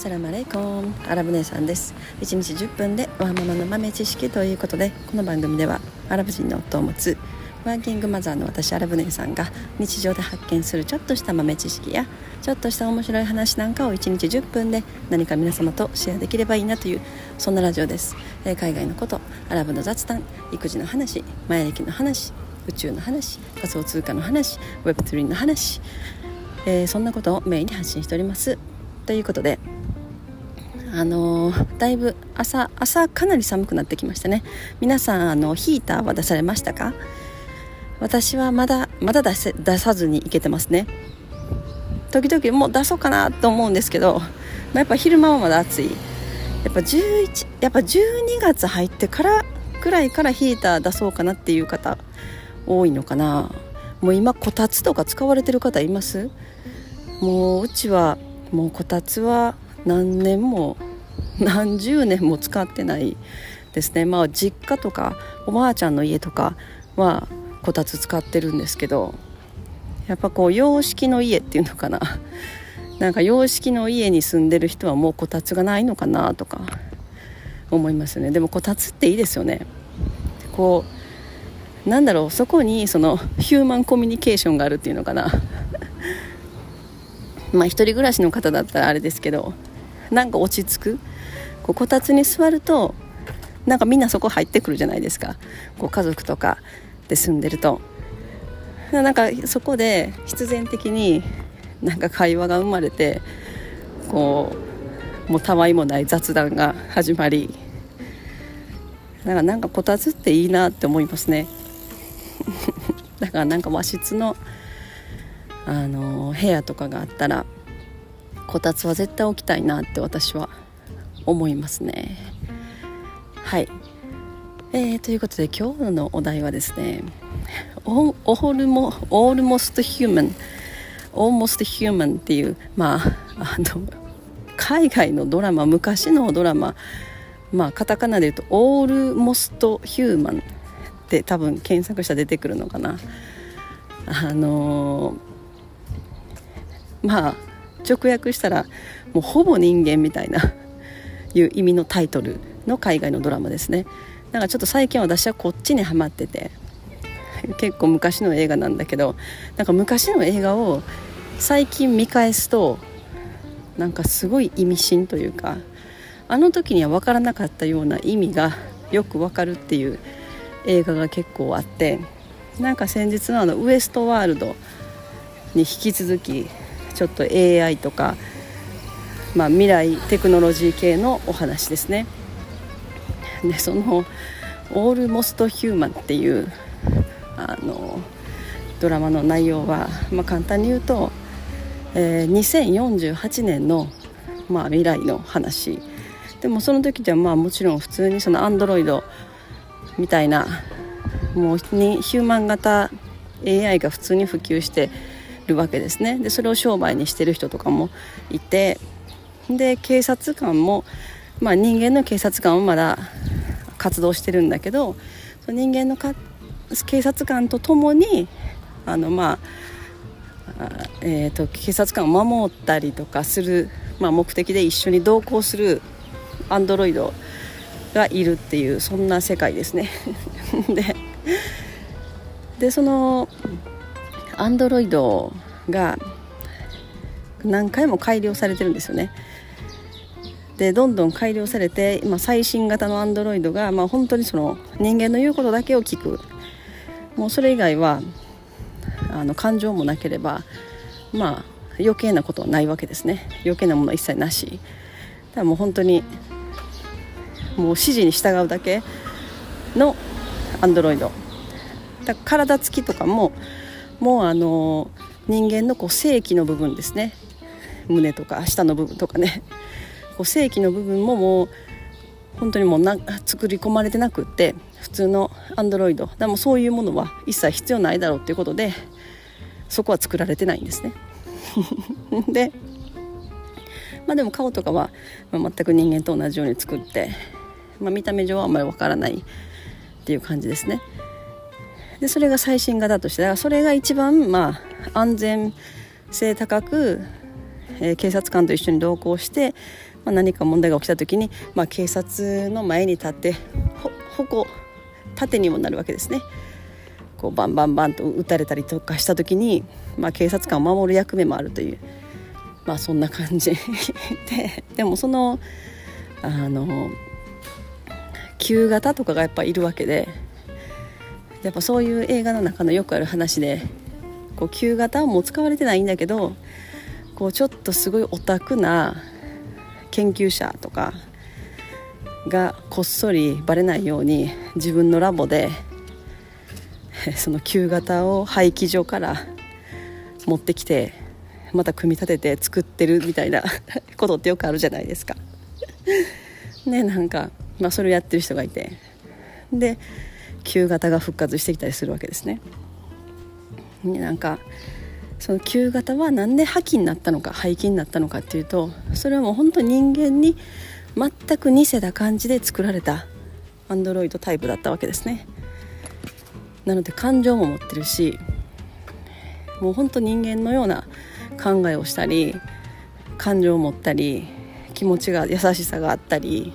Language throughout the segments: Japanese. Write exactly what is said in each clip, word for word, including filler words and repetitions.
サラマレイコン、アラブ姉さんです。いちにちじゅっぷんでワーママの豆知識ということで、この番組ではアラブ人の夫を持つワーキングマザーの私アラブ姉さんが日常で発見するちょっとした豆知識やちょっとした面白い話なんかをいちにちじゅっぷんで何か皆様とシェアできればいいなという、そんなラジオです。えー、海外のこと、アラブの雑談、育児の話、前歴の話、宇宙の話、仮想通貨の話、 ウェブスリー の話、えー、そんなことをメインに発信しておりますということで、あのー、だいぶ朝朝かなり寒くなってきましたね。皆さん、あのヒーターは出されましたか？私はまだまだ出せ出さずにいけてますね。時々もう出そうかなと思うんですけど、まあ、やっぱ昼間はまだ暑い。やっぱじゅういち、やっぱじゅうにがつ入ってからくらいからヒーター出そうかなっていう方多いのかな。もう今こたつとか使われてる方います？もううちはもうこたつは何年も何十年も使ってないですね。まあ実家とかおばあちゃんの家とかはこたつ使ってるんですけど、やっぱこう洋式の家っていうのかな、なんか洋式の家に住んでる人はもうこたつがないのかなとか思いますね。でもこたつっていいですよね。こうなんだろう、そこにそのヒューマンコミュニケーションがあるっていうのかな。まあ一人暮らしの方だったらあれですけど、なんか落ち着く、こうこたつに座るとなんかみんなそこ入ってくるじゃないですか。こう家族とかで住んでると、なんかそこで必然的になんか会話が生まれて、こうもうたわいもない雑談が始まり、なんかなんかこたつっていいなって思いますね。だからなんか和室のあの部屋とかがあったらこたつは絶対置きたいなって私は思いますね。はい、えー、ということで今日のお題はですね、オールモ、オールモストヒューマン、オーモストヒューマンっていう、まあ、あの海外のドラマ、昔のドラマ、まあカタカナで言うとオールモストヒューマンって多分検索したら出てくるのかな。あのーまあ直訳したらもうほぼ人間みたいないう意味のタイトルの海外のドラマですね。なんかちょっと最近私はこっちにハマってて、結構昔の映画なんだけど、なんか昔の映画を最近見返すとなんかすごい意味深というか、あの時には分からなかったような意味がよく分かるっていう映画が結構あって、なんか先日のあのウエストワールドに引き続きちょっと エーアイ とか、まあ、未来テクノロジー系のお話ですね。でそのオールモストヒューマンっていうあのドラマの内容は、まあ、簡単に言うと、えー、にせんよんじゅうはちねんの、まあ、未来の話でも、その時ではまあもちろん普通にそのアンドロイドみたいなもうにヒューマン型 エーアイ が普通に普及してるわけですね。でそれを商売にしてる人とかもいて、で警察官も、まあ、人間の警察官はまだ活動してるんだけど、その人間のか警察官とともにあの、まあえー、と警察官を守ったりとかする、まあ、目的で一緒に同行するアンドロイドがいるっていう、そんな世界ですね。で, でそのアンドロイドが何回も改良されてるんですよね。でどんどん改良されて、今最新型のアンドロイドが、まあ、本当にその人間の言うことだけを聞く、もうそれ以外はあの感情もなければ、まあ、余計なことはないわけですね。余計なものは一切なし、だからもう本当にもう指示に従うだけのアンドロイドだから、体つきとかももうあの人間のこう正規の部分ですね、胸とか下の部分とかね、こう正規の部分ももう本当にもうな作り込まれてなくって、普通のアンドロイドでもそういうものは一切必要ないだろうということで、そこは作られてないんですね。で、まあ、でも顔とかは、まあ、全く人間と同じように作って、まあ、見た目上はあんまりわからないっていう感じですね。でそれが最新型として、だからそれが一番、まあ、安全性高く、えー、警察官と一緒に同行して、まあ、何か問題が起きた時に、まあ、警察の前に立って矛盾にもなるわけですね。こうバンバンバンと撃たれたりとかした時に、まあ、警察官を守る役目もあるという、まあ、そんな感じで、でもそのあの旧型とかがやっぱいるわけで、やっぱそういう映画の中のよくある話で、こう旧型はもう使われてないんだけど、こうちょっとすごいオタクな研究者とかがこっそりバレないように自分のラボでその旧型を廃棄所から持ってきて、また組み立てて作ってるみたいなことってよくあるじゃないですか。ね、なんか、まあ、それをやってる人がいて、で旧型が復活してきたりするわけですね。なんかその旧型はなんで破棄になったのか廃棄になったのかっていうと、それはもう本当人間に全く似せた感じで作られたアンドロイドタイプだったわけですね。なので感情も持ってるし、もう本当人間のような考えをしたり、感情を持ったり、気持ちが優しさがあったり、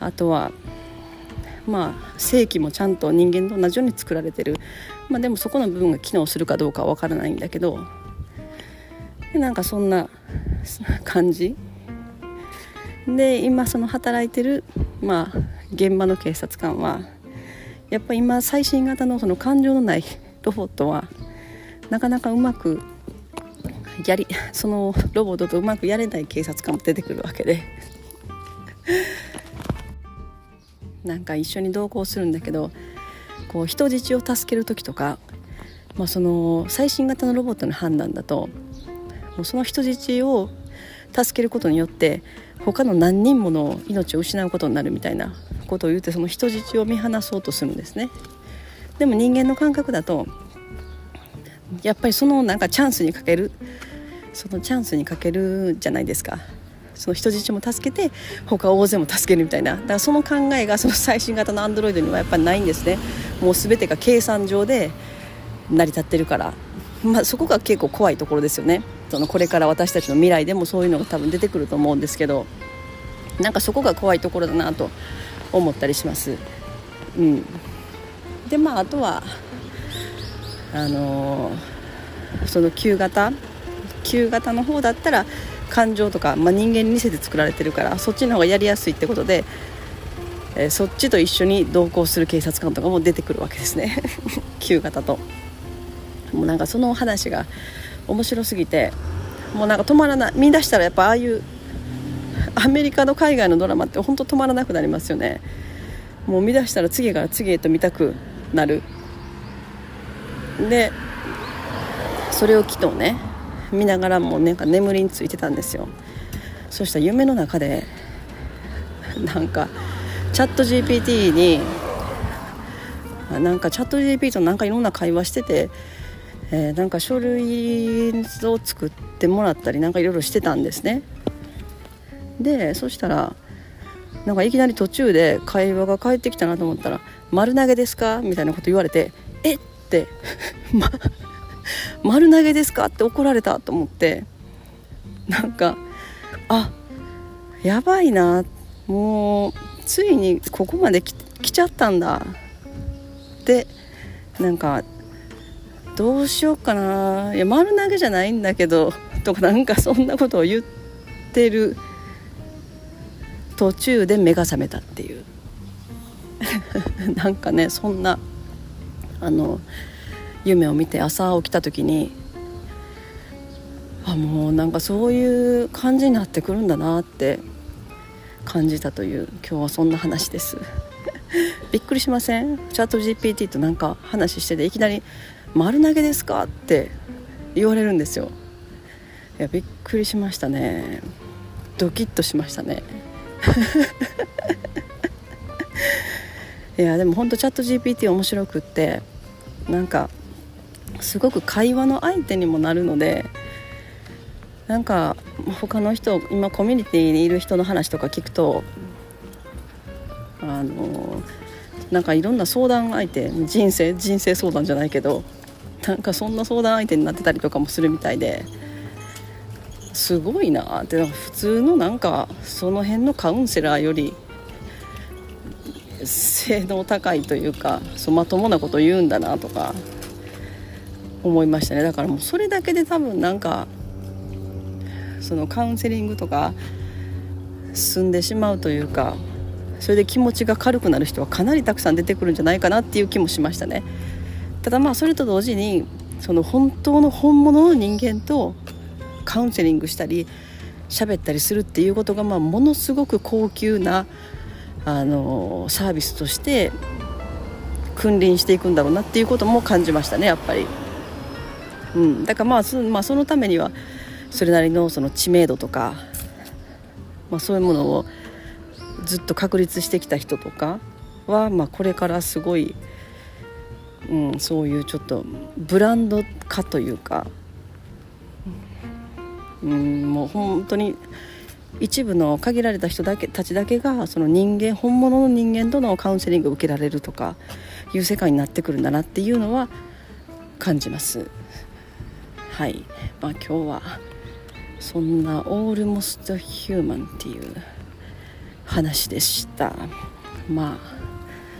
あとはまあ、性器もちゃんと人間と同じように作られてる、まあ、でもそこの部分が機能するかどうかは分からないんだけど、でなんかそんな感じで、今その働いてる、まあ、現場の警察官はやっぱり今最新型のその感情のないロボットはなかなかうまくやりそのロボットとうまくやれない警察官も出てくるわけでなんか一緒に同行するんだけど、こう人質を助ける時とか、まあ、その最新型のロボットの判断だと、もうその人質を助けることによって他の何人もの命を失うことになるみたいなことを言って、その人質を見放そうとするんですね。でも人間の感覚だとやっぱりそのなんかチャンスにかけるそのチャンスにかけるじゃないですか。その人質も助けて他大勢も助けるみたいな、だからその考えがその最新型のアンドロイドにはやっぱりないんですね。もう全てが計算上で成り立ってるから、まあ、そこが結構怖いところですよね。そのこれから私たちの未来でもそういうのが多分出てくると思うんですけど、なんかそこが怖いところだなと思ったりします、うん、でまああとはあのー、その旧型旧型の方だったら感情とか、まあ、人間に似せて作られてるからそっちの方がやりやすいってことで、えー、そっちと一緒に同行する警察官とかも出てくるわけですね旧型と。もうなんかその話が面白すぎて、もうなんか止まらない。見出したらやっぱああいうアメリカの海外のドラマって本当止まらなくなりますよね。もう見出したら次から次へと見たくなる。でそれをきっとね見ながらもなんか眠りについてたんですよ。そうしたら夢の中でなんかチャット ジーピーティー になんかチャット ジーピーティー となんかいろんな会話してて、えー、なんか書類を作ってもらったりなんかいろいろしてたんですね。でそしたらなんかいきなり途中で会話が返ってきたなと思ったら、丸投げですかみたいなこと言われて、えってま丸投げですかって怒られたと思って、なんかあやばいな、もうついにここまで 来, 来ちゃったんだって、なんかどうしようかな、いや丸投げじゃないんだけどとかなんかそんなことを言ってる途中で目が覚めたっていうなんかねそんなあの夢を見て、朝起きた時にあもうなんかそういう感じになってくるんだなって感じたという、今日はそんな話ですびっくりしません？チャット ジーピーティー となんか話してていきなり丸投げですかって言われるんですよ。いやびっくりしましたね。ドキッとしましたねいやでも本当チャット ジーピーティー 面白くって、なんかすごく会話の相手にもなるので、なんか他の人、今コミュニティにいる人の話とか聞くと、あのなんかいろんな相談相手、人生人生相談じゃないけど、なんかそんな相談相手になってたりとかもするみたいで、すごいなって、なんか普通のなんかその辺のカウンセラーより性能高いというか、そうまともなこと言うんだなとか思いましたね。だからもうそれだけで多分なんかそのカウンセリングとか進んでしまうというか、それで気持ちが軽くなる人はかなりたくさん出てくるんじゃないかなっていう気もしましたね。ただまあそれと同時に、その本当の本物の人間とカウンセリングしたり喋ったりするっていうことが、まあものすごく高級なあのサービスとして君臨していくんだろうなっていうことも感じましたね、やっぱり。うん、だからまあ そ,、まあ、そのためにはそれなり の, その知名度とか、まあ、そういうものをずっと確立してきた人とかは、まあ、これからすごい、うん、そういうちょっとブランド化というか、うん、もう本当に一部の限られた人だけたちだけがその人間本物の人間とのカウンセリングを受けられるとかいう世界になってくるんだなっていうのは感じます。はい、まあ、今日はそんなAlmost Humanっていう話でした。まあ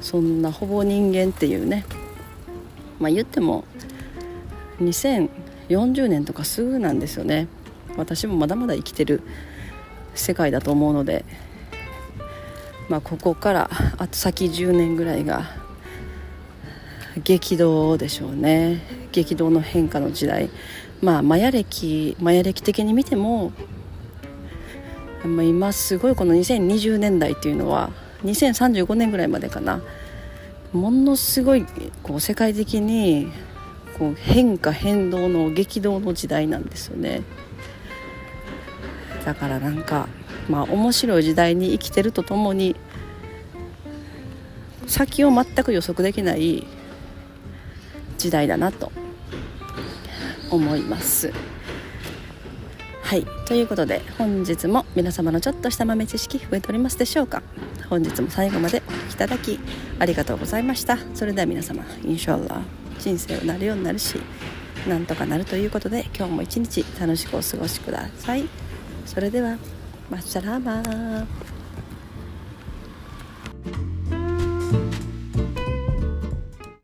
そんなほぼ人間っていうね、まあ言ってもにせんよんじゅうねんとかすぐなんですよね。私もまだまだ生きてる世界だと思うので、まあ、ここからあと先じゅうねんぐらいが激動でしょうね。激動の変化の時代、まあ、マヤ歴マヤ歴的に見ても、まあ、今すごいこのにせんにじゅうねんだいっていうのはにせんさんじゅうごねんぐらいまでかな、ものすごいこう世界的にこう変化変動の激動の時代なんですよね。だからなんか、まあ、面白い時代に生きてるとともに、先を全く予測できない時代だなと思います。はい、ということで本日も皆様のちょっとした豆知識増えておりますでしょうか。本日も最後までお聞きいただきありがとうございました。それでは皆様、インシャアラー、人生をなるようになるし、なんとかなるということで、今日も一日楽しくお過ごしください。それでは、マッシャラーマー。